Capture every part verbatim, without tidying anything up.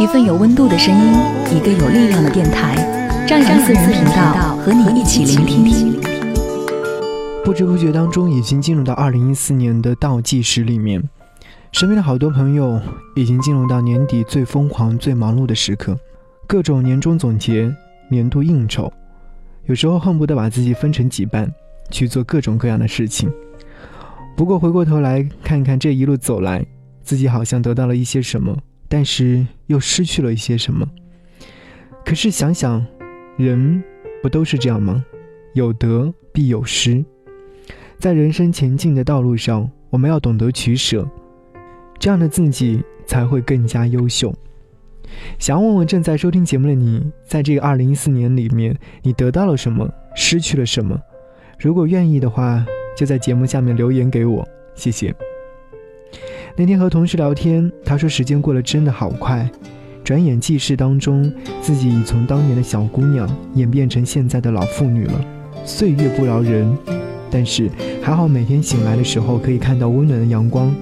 一份有温度的声音，一个有力量的电台，张扬私人频道和你一起聆听。不知不觉当中，已经进入到二零一四年的倒计时里面，身边的好多朋友已经进入到年底最疯狂、最忙碌的时刻，各种年终总结、年度应酬，有时候恨不得把自己分成几半，去做各种各样的事情。不过回过头来看看这一路走来，自己好像得到了一些什么。但是又失去了一些什么。可是想想，人不都是这样吗？有得必有失。在人生前进的道路上，我们要懂得取舍，这样的自己才会更加优秀。想问问正在收听节目的你，在这个二零一四年里面，你得到了什么，失去了什么？如果愿意的话，就在节目下面留言给我，谢谢。那天和同事聊天，他说时间过得真的好快，转眼即逝当中，自己已从当年的小姑娘演变成现在的老妇女了。岁月不饶人，但是还好每天醒来的时候可以看到温暖的阳光，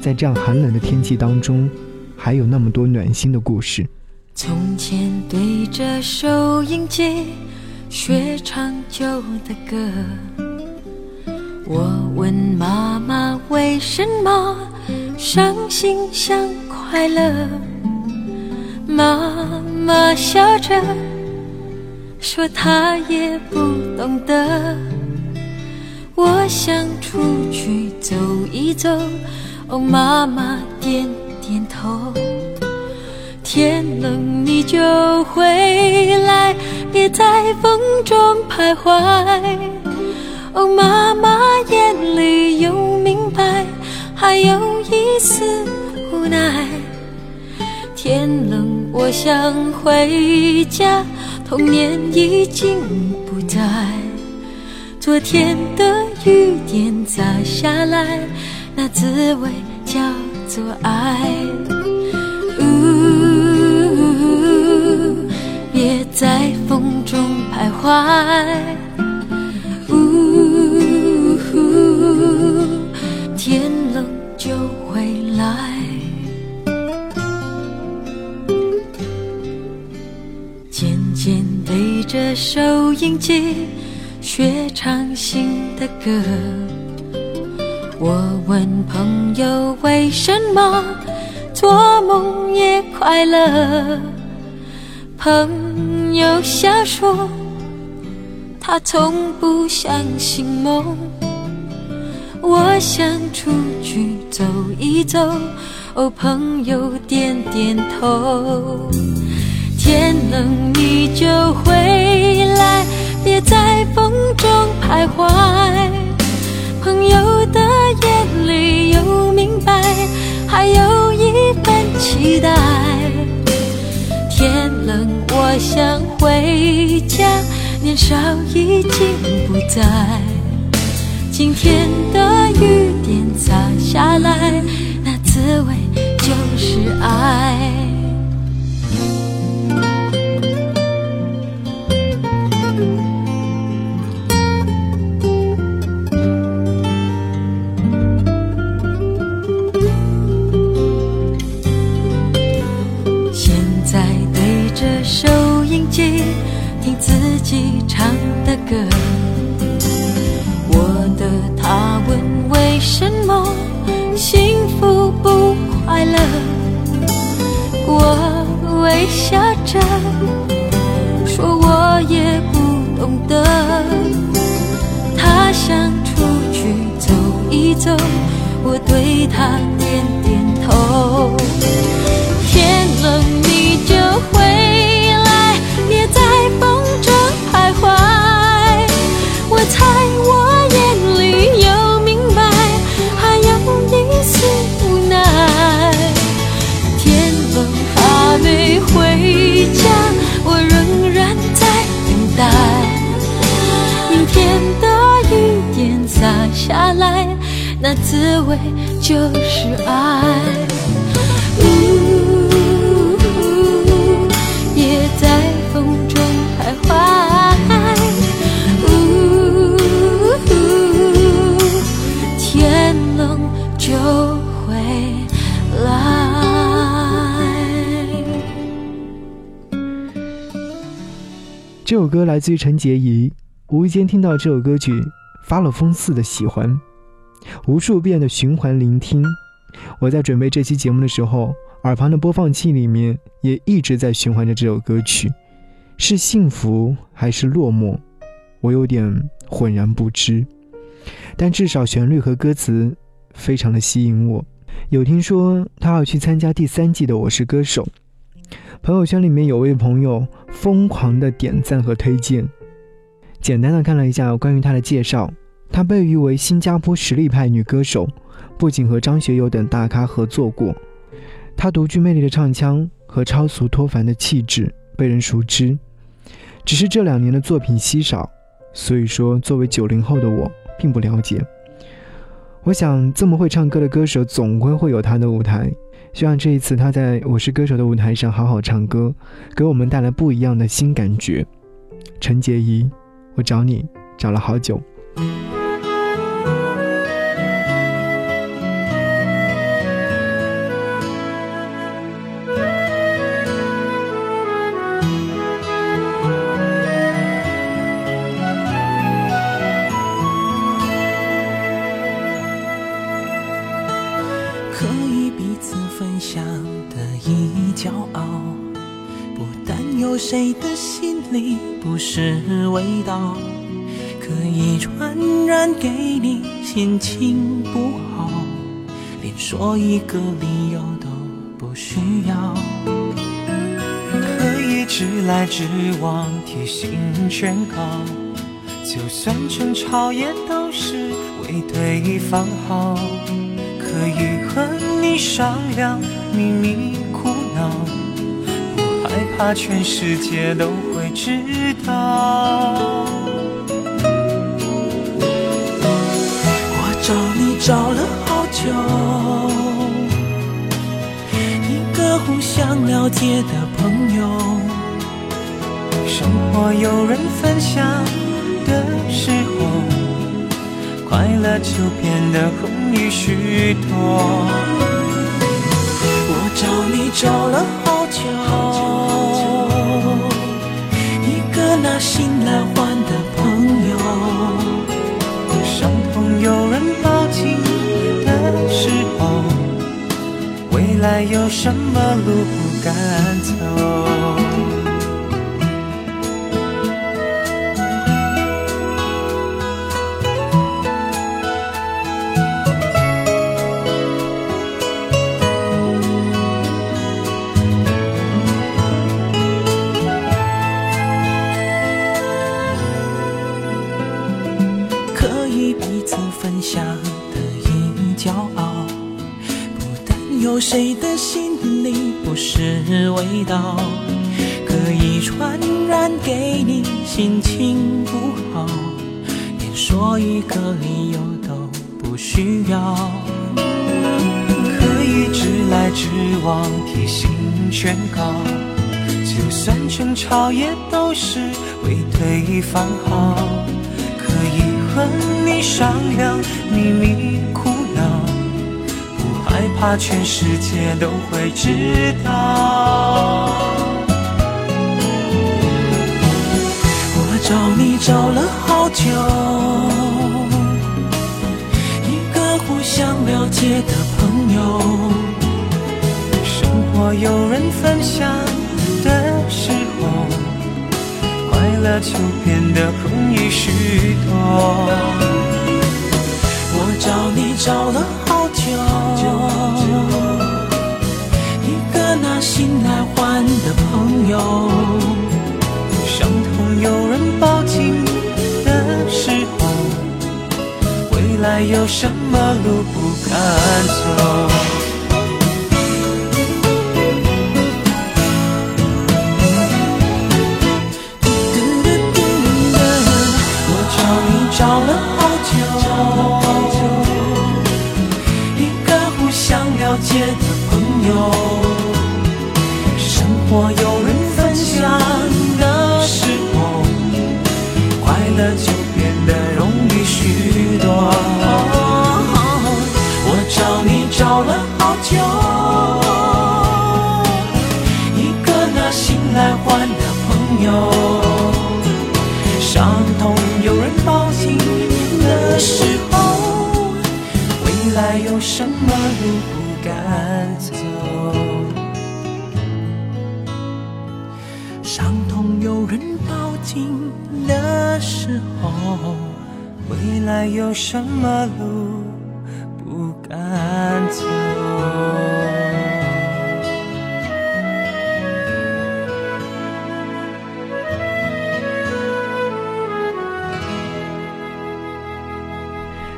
在这样寒冷的天气当中，还有那么多暖心的故事。从前对着收音机学唱旧的歌，我问妈妈为什么伤心像快乐，妈妈笑着说她也不懂得。我想出去走一走，哦，妈妈点点头。天冷你就回来，别在风中徘徊。哦，妈妈眼里有明白，还有一丝无奈。天冷我想回家，童年已经不在。昨天的雨点砸下来，那滋味叫做爱。呜，别在风中徘徊。天冷就回来，渐渐对着收音机学唱新的歌。我问朋友为什么做梦也快乐，朋友笑说他从不相信梦。我想出去走一走，哦，朋友点点头。天冷你就回来，别在风中徘徊。朋友的眼里有明白，还有一份期待。天冷我想回家，年少已经不在。今天的雨点砸下来，那滋味就是爱。现在对着收音机听自己唱的歌，他问为什么幸福不快乐，我微笑着说我也不懂得。他想出去走一走，我对他点点头。天冷你就回来，别在风中徘徊。我猜我回那滋味就是爱。呜，也在风中徘徊。呜，天冷就回来。这首歌来自于陈洁仪，无意间听到这首歌曲，发了疯似的喜欢，无数遍的循环聆听。我在准备这期节目的时候，耳旁的播放器里面也一直在循环着这首歌曲，是幸福还是落寞，我有点浑然不知，但至少旋律和歌词非常的吸引我。有听说他要去参加第三季的《我是歌手》，朋友圈里面有位朋友疯狂的点赞和推荐。简单的看了一下关于她的介绍，她被誉为新加坡实力派女歌手，不仅和张学友等大咖合作过，她独具魅力的唱腔和超俗脱凡的气质被人熟知。只是这两年的作品稀少，所以说作为九零后的我并不了解。我想这么会唱歌的歌手总归会有她的舞台，希望这一次她在《我是歌手》的舞台上好好唱歌，给我们带来不一样的新感觉。陈洁仪，我找你找了好久。可以彼此分享的意义骄傲，不但有谁的心里不是味道，可以传染给你心情不好，连说一个理由都不需要。可以直来直往提醒劝告，就算争吵也都是为对方好。可以和你商量秘密苦恼，害怕全世界都会知道。我找你找了好久，一个互相了解的朋友，生活有人分享的时候，快乐就变得容易许多。我找你找了好久，那新来换的朋友，伤痛有人抱紧的时候，未来有什么路不敢走。有谁的心里不是味道，可以传染给你心情不好，连说一个理由都不需要。可以直来直往提醒劝告，就算争吵也都是为对方好。可以和你商量秘密苦恼，害怕全世界都会知道。我找你找了好久，一个互相了解的朋友，生活有人分享的时候，快乐就变得容易许多。我找你找了好久，那新来换的朋友，伤痛有人抱紧的时候，未来有什么路不敢走。我找你找了好久，有生活有人分享的时候，快乐就变得容易许多。我找你找了好久，一个拿心来换的朋友，伤痛有人抱紧的时候，未来有什么路赶走，伤痛有人抱紧的时候，未来有什么路不敢走。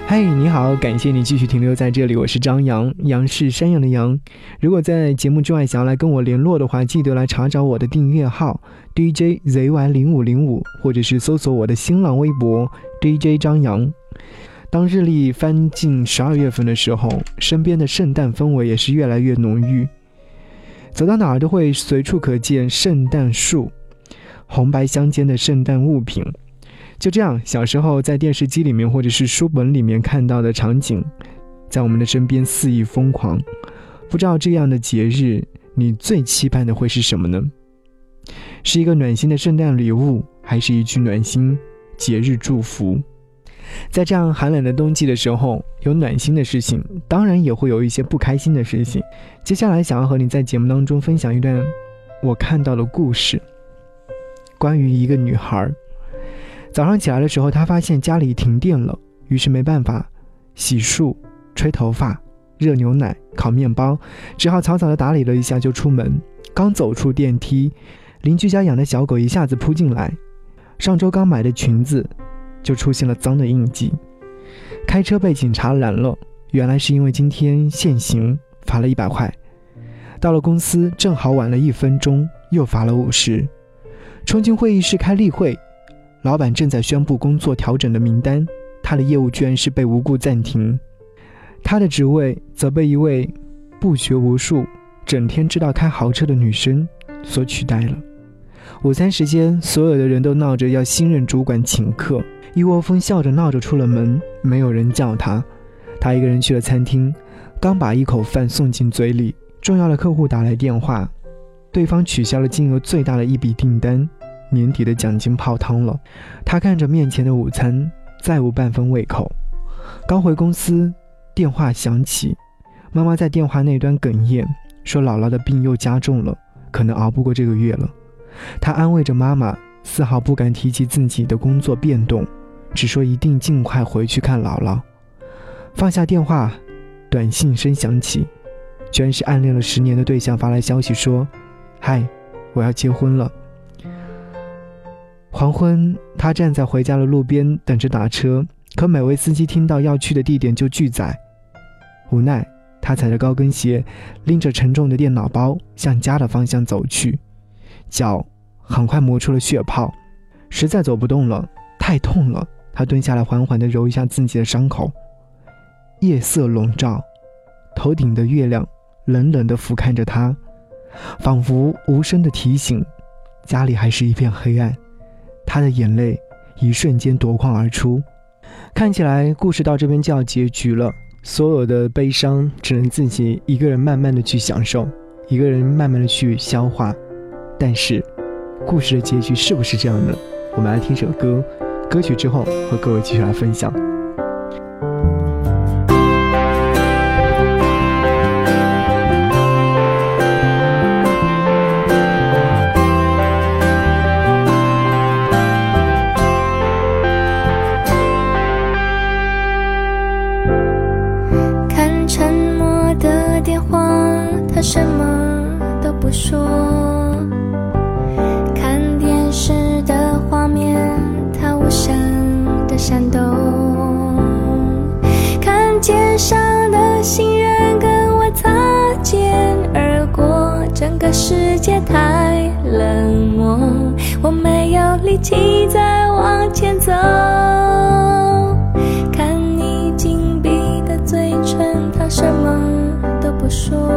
嗨，你好，感谢你继续停留在这里，我是张扬，杨是山羊的羊。如果在节目之外想要来跟我联络的话，记得来查找我的订阅号 D J Z Y 零五零五， 或者是搜索我的新浪微博 D J 张扬。当日历翻进十二月份的时候，身边的圣诞氛围也是越来越浓郁，走到哪儿都会随处可见圣诞树，红白相间的圣诞物品，就这样小时候在电视机里面或者是书本里面看到的场景在我们的身边肆意疯狂。不知道这样的节日你最期盼的会是什么呢？是一个暖心的圣诞礼物，还是一句暖心节日祝福？在这样寒冷的冬季的时候，有暖心的事情，当然也会有一些不开心的事情。接下来想要和你在节目当中分享一段我看到的故事，关于一个女孩。早上起来的时候，他发现家里停电了，于是没办法，洗漱、吹头发、热牛奶、烤面包，只好草草地打理了一下就出门。刚走出电梯，邻居家养的小狗一下子扑进来，上周刚买的裙子就出现了脏的印记。开车被警察拦了，原来是因为今天限行，罚了一百块。到了公司正好晚了一分钟，又罚了五十。冲进会议室开例会。老板正在宣布工作调整的名单，他的业务居然是被无故暂停，他的职位则被一位不学无术、整天知道开豪车的女生所取代了。午餐时间，所有的人都闹着要新任主管请客，一窝蜂笑着闹着出了门，没有人叫他，他一个人去了餐厅，刚把一口饭送进嘴里，重要的客户打来电话，对方取消了金额最大的一笔订单，年底的奖金泡汤了。他看着面前的午餐，再无半分胃口。刚回公司，电话响起，妈妈在电话那端哽咽，说姥姥的病又加重了，可能熬不过这个月了。他安慰着妈妈，丝毫不敢提及自己的工作变动，只说一定尽快回去看姥姥。放下电话，短信声响起，居然是暗恋了十年的对象发来消息说：嗨，我要结婚了。黄昏，他站在回家的路边等着打车，可每位司机听到要去的地点就拒载。无奈，他踩着高跟鞋，拎着沉重的电脑包向家的方向走去，脚很快磨出了血泡，实在走不动了，太痛了，他蹲下来缓缓地揉一下自己的伤口。夜色笼罩，头顶的月亮冷冷地俯瞰着他，仿佛无声的提醒，家里还是一片黑暗。他的眼泪一瞬间夺眶而出。看起来故事到这边就要结局了，所有的悲伤只能自己一个人慢慢的去享受，一个人慢慢的去消化。但是故事的结局是不是这样呢？我们来听首歌，歌曲之后和各位继续来分享。什么都不说，看电视的画面，它无声的闪动，看街上的行人跟我擦肩而过，整个世界太冷漠，我没有力气再往前走，看你紧闭的嘴唇，它什么都不说。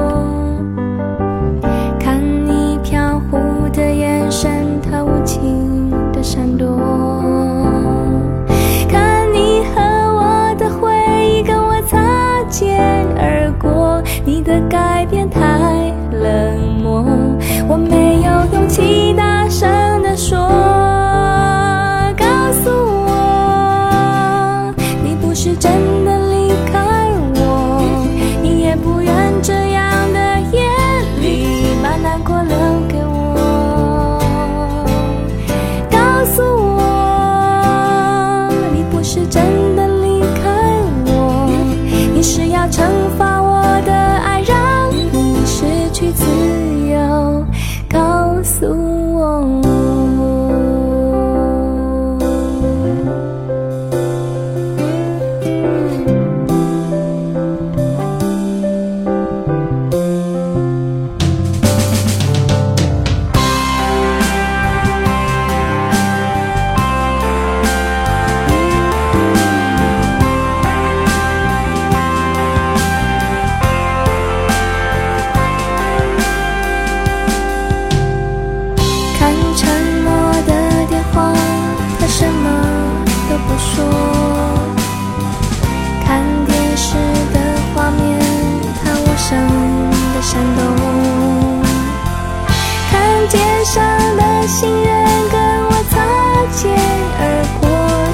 街上的行人跟我擦肩而过，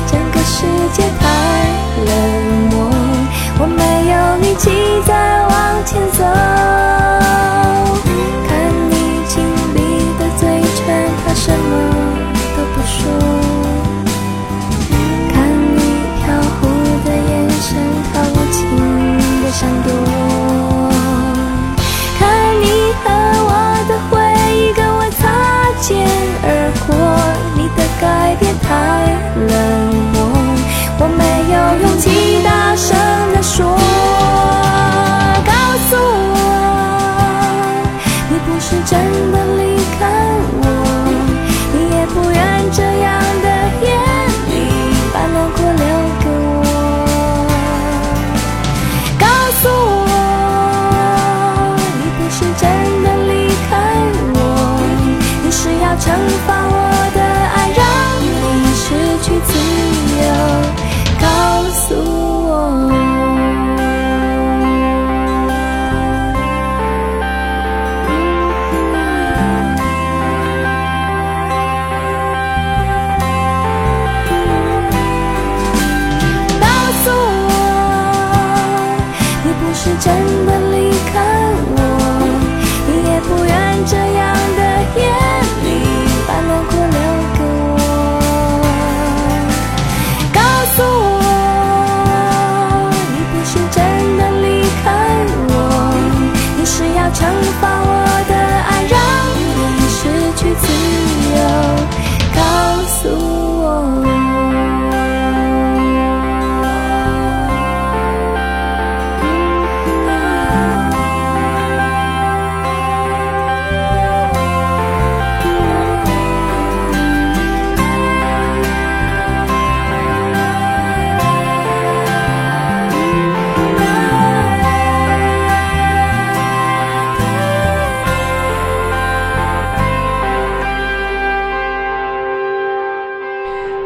整个世界太冷漠，我没有力气再往前走，看你紧闭的嘴唇，他什么都不说，看你飘忽的眼神，他无情的闪躲，肩而过，你的改变太冷漠，我没有勇气大声地说，告诉我，你不是真的离开我，你也不愿这样的夜里把难过留给我，告诉我，你不是真的离开我，是要惩罚我的爱，让你失去自由，告诉我，告诉我，你不是真的离开我，你也不愿这样的夜，难过留给我，告诉我，你不是真的离开我，你是要惩罚我的爱，让你失去自由，告诉我。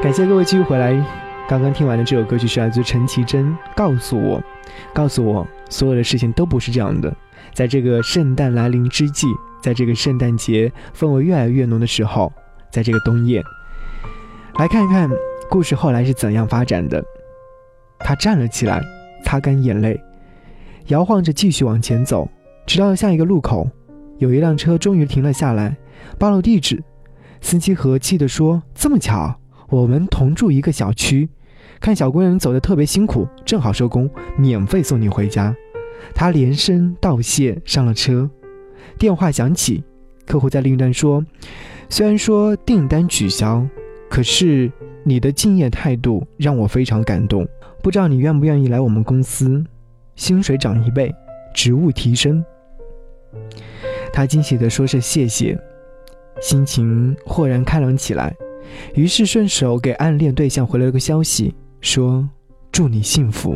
感谢各位继续回来，刚刚听完的这首歌曲是来自陈绮贞，告诉我，告诉我所有的事情都不是这样的。在这个圣诞来临之际，在这个圣诞节氛围越来越浓的时候，在这个冬夜，来看看故事后来是怎样发展的。他站了起来，擦干眼泪，摇晃着继续往前走，直到下一个路口，有一辆车终于停了下来，报了地址。司机和气地说，这么巧，我们同住一个小区，看小工人走得特别辛苦，正好收工，免费送你回家。他连声道谢，上了车。电话响起，客户在另一端说，虽然说订单取消，可是你的敬业态度让我非常感动，不知道你愿不愿意来我们公司，薪水涨一倍，职务提升。他惊喜地说是谢谢，心情豁然开朗起来，于是顺手给暗恋对象回了个消息，说祝你幸福。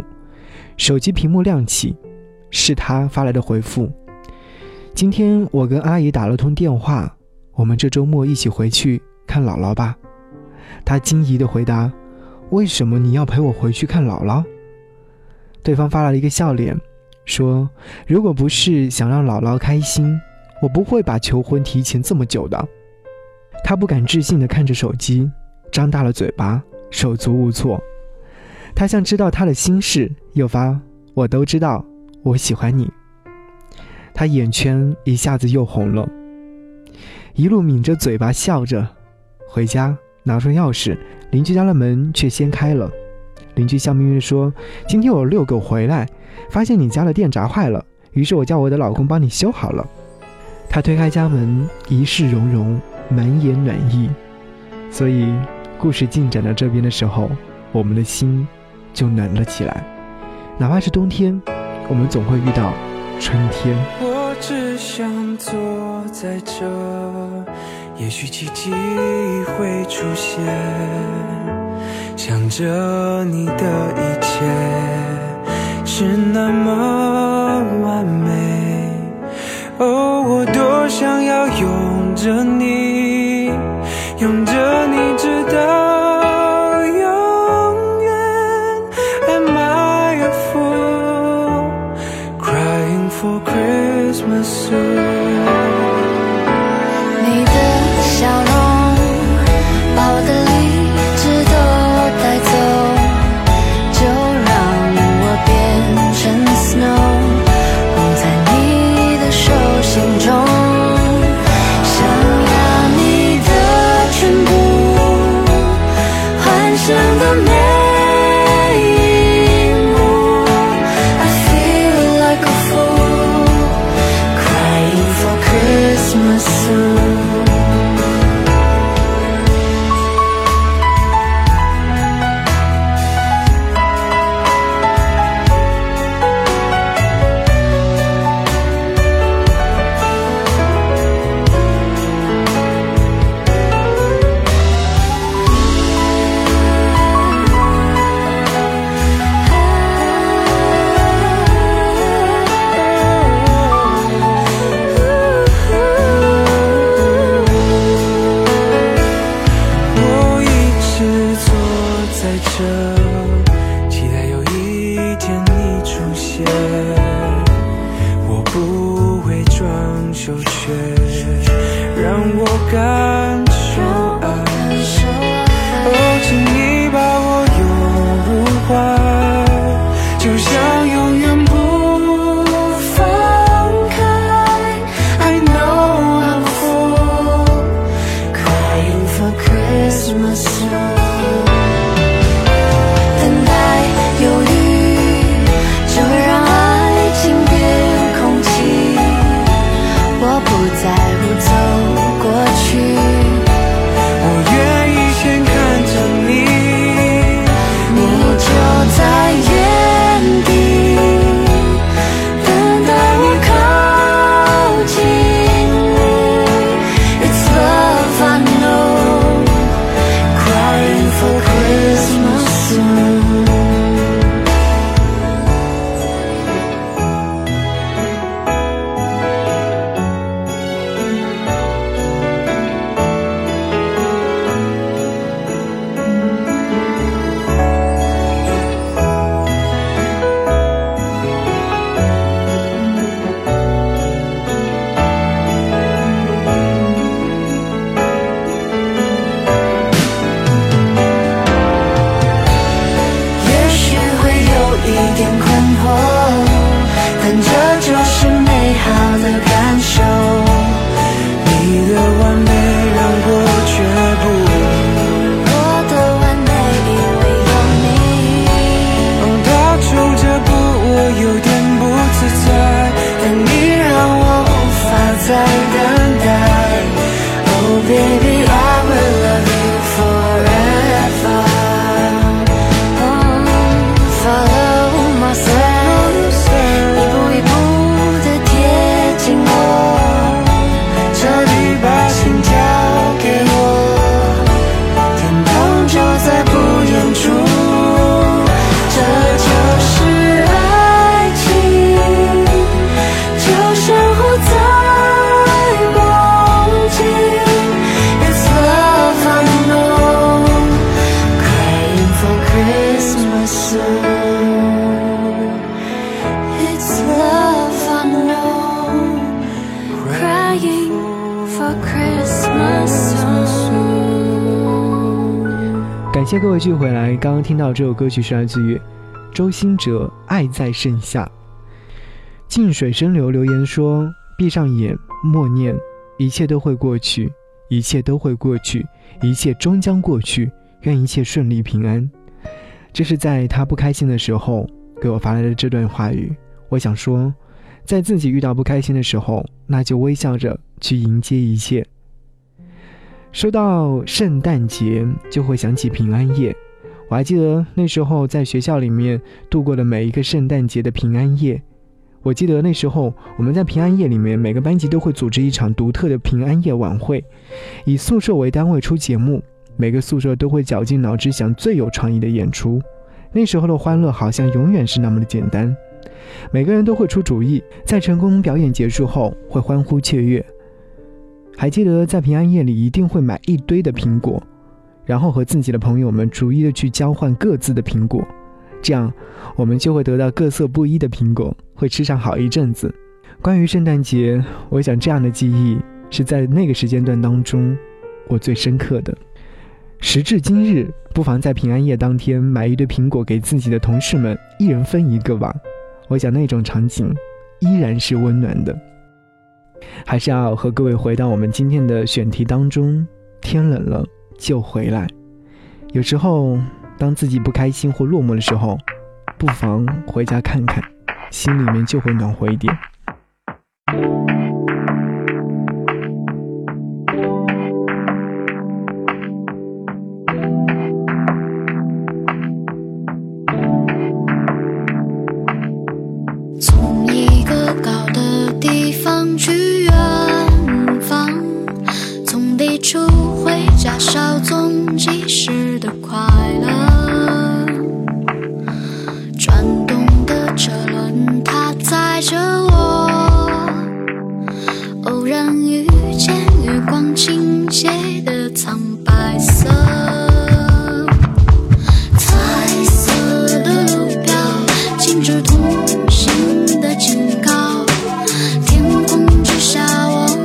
手机屏幕亮起，是他发来的回复，今天我跟阿姨打了通电话，我们这周末一起回去看姥姥吧。他惊疑地回答，为什么你要陪我回去看姥姥？对方发来了一个笑脸，说如果不是想让姥姥开心，我不会把求婚提前这么久的。他不敢置信地看着手机，张大了嘴巴，手足无措。他像知道他的心事，又发，我都知道，我喜欢你。他眼圈一下子又红了，一路抿着嘴巴笑着回家，拿出钥匙，邻居家的门却先开了。邻居笑眯眯地说，今天我遛狗回来，发现你家的电闸坏了，于是我叫我的老公帮你修好了。他推开家门，一世融融，满眼暖意。所以故事进展到这边的时候，我们的心就暖了起来。哪怕是冬天，我们总会遇到春天。我只想坐在这，也许奇迹会出现，想着你的一切是那么完美，哦，我多想要拥着你，拥着你直到永远。 Am I a fool crying for Christmas soon？觉，让我感受爱。哦，请你把我拥入怀，就像永远不放开。I know I'm full, crying for Christmas.感谢各位聚回来，刚刚听到这首歌曲是来自于周兴哲《爱在盛夏》。静水深流留言说，闭上眼，默念一切都会过去，一切都会过去，一切终将过去，愿一切顺利平安。这是在他不开心的时候给我发来的这段话语。我想说，在自己遇到不开心的时候，那就微笑着去迎接一切。说到圣诞节，就会想起平安夜。我还记得那时候在学校里面度过的每一个圣诞节的平安夜。我记得那时候我们在平安夜里面，每个班级都会组织一场独特的平安夜晚会，以宿舍为单位出节目，每个宿舍都会绞尽脑汁想最有创意的演出。那时候的欢乐好像永远是那么的简单，每个人都会出主意，在成功表演结束后会欢呼雀跃。还记得在平安夜里一定会买一堆的苹果，然后和自己的朋友们逐一的去交换各自的苹果，这样我们就会得到各色不一的苹果，会吃上好一阵子。关于圣诞节，我想这样的记忆是在那个时间段当中我最深刻的。时至今日，不妨在平安夜当天买一堆苹果给自己的同事们一人分一个吧，我想那种场景依然是温暖的。还是要和各位回到我们今天的选题当中，天冷了就回来。有时候当自己不开心或落寞的时候，不妨回家看看，心里面就会暖和一点。指通行的警告，天空之下我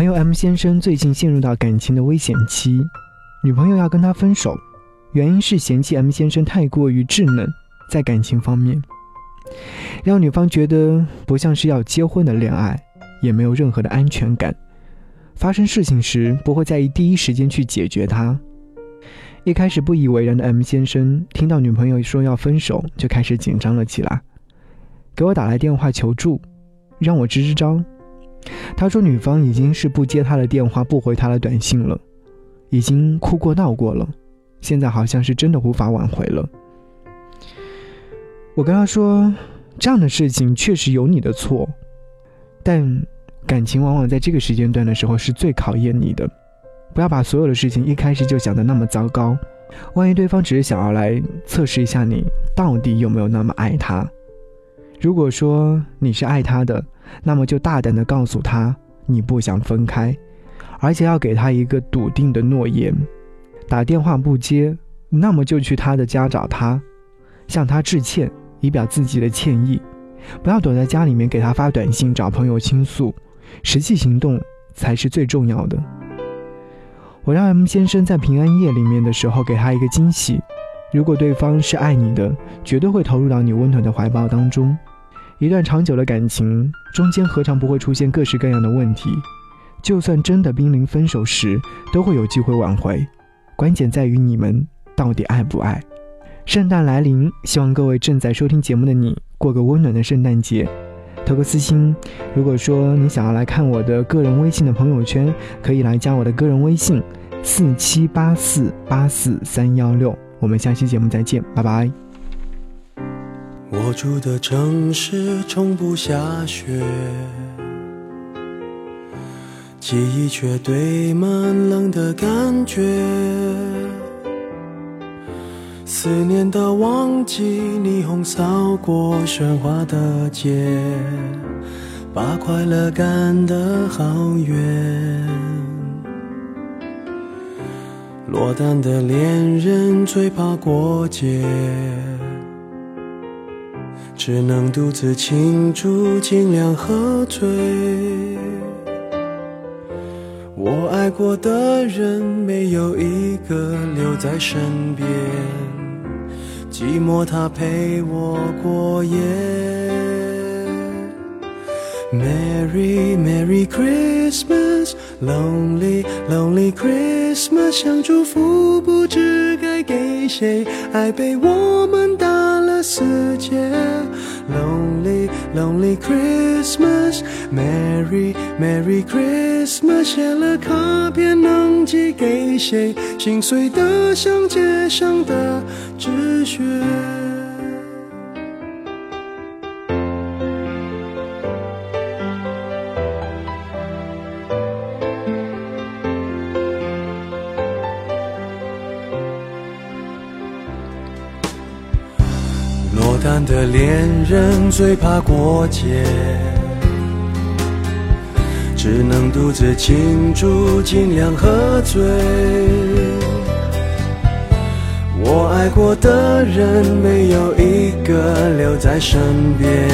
朋友 M 先生最近陷入到感情的危险期，女朋友要跟他分手，原因是嫌弃 M 先生太过于稚嫩，在感情方面让女方觉得不像是要结婚的恋爱，也没有任何的安全感，发生事情时不会在意第一时间去解决它。一开始不以为然的 M 先生听到女朋友说要分手，就开始紧张了起来，给我打来电话求助，让我支支招。他说女方已经是不接他的电话，不回他的短信了，已经哭过闹过了，现在好像是真的无法挽回了。我跟他说，这样的事情确实有你的错，但感情往往在这个时间段的时候是最考验你的，不要把所有的事情一开始就想得那么糟糕，万一对方只是想要来测试一下你到底有没有那么爱他。如果说你是爱他的，那么就大胆地告诉他你不想分开，而且要给他一个笃定的诺言，打电话不接，那么就去他的家找他，向他致歉，以表自己的歉意，不要躲在家里面给他发短信找朋友倾诉，实际行动才是最重要的。我让 M 先生在平安夜里面的时候给他一个惊喜，如果对方是爱你的，绝对会投入到你温暖的怀抱当中。一段长久的感情中间何尝不会出现各式各样的问题，就算真的濒临分手时，都会有机会挽回，关键在于你们到底爱不爱。圣诞来临，希望各位正在收听节目的你过个温暖的圣诞节。投个私心，如果说你想要来看我的个人微信的朋友圈，可以来加我的个人微信四七八四八四三一六。我们下期节目再见，拜拜。我住的城市从不下雪，记忆却堆满冷的感觉，思念的旺季，霓虹扫过喧哗的街，把快乐赶得好远。落单的恋人最怕过节，只能独自庆祝，尽量喝醉。我爱过的人没有一个留在身边，寂寞他陪我过夜。 Merry Merry Christmas Lonely Lonely Christmas， 想祝福不知该给谁，爱被我们打了死结。 Lonely Lonely Christmas Merry Merry Christmas， 写了卡片能寄给谁，心碎的像街上的纸屑。落单的恋人最怕过节，只能独自庆祝，尽量喝醉。我爱过的人没有一个留在身边，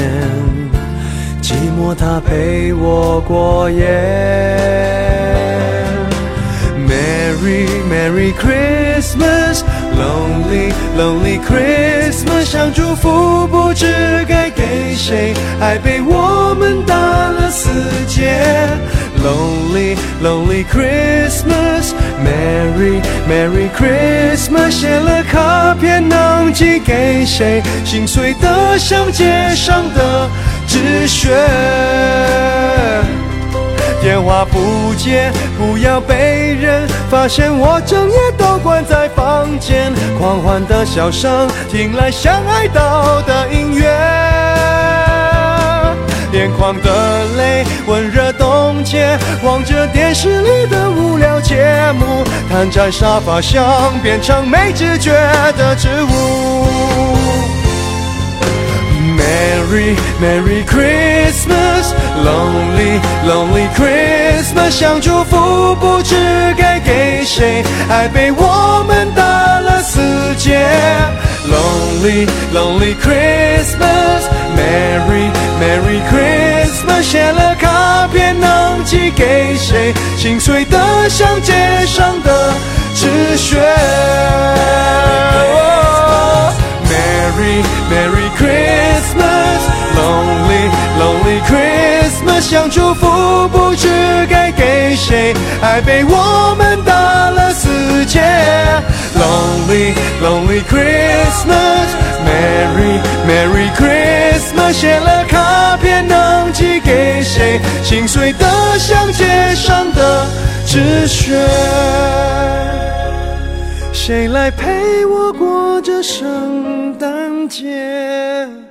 寂寞他陪我过夜。 Merry Merry Christmas Lonely Lonely Christmas， 想祝福不知该给谁，爱被我们打了死结。 Lonely Lonely Christmas Merry Merry Christmas， 写了卡片能寄给谁，心碎得像街上的纸屑。电话不接，不要被人发现，我整夜都关在房间，狂欢的笑声听来像哀悼的音乐。眼眶的泪温热冻结，望着电视里的无聊节目，瘫在沙发上变成没知觉的植物。Merry Merry Christmas Lonely Lonely Christmas， 想祝福不知该给谁，爱被我们打了死结。 Lonely Lonely Christmas Merry Merry Christmas， 写了卡片能寄给谁，心碎得像街上的纸屑。Merry Merry Christmas Lonely Lonely Christmas， 想祝福不知该给谁，爱被我们打了死结。Lonely Lonely Christmas Merry Merry Christmas， 写了卡片能寄给谁，心碎得像街上的纸屑。谁来陪我过这圣诞节？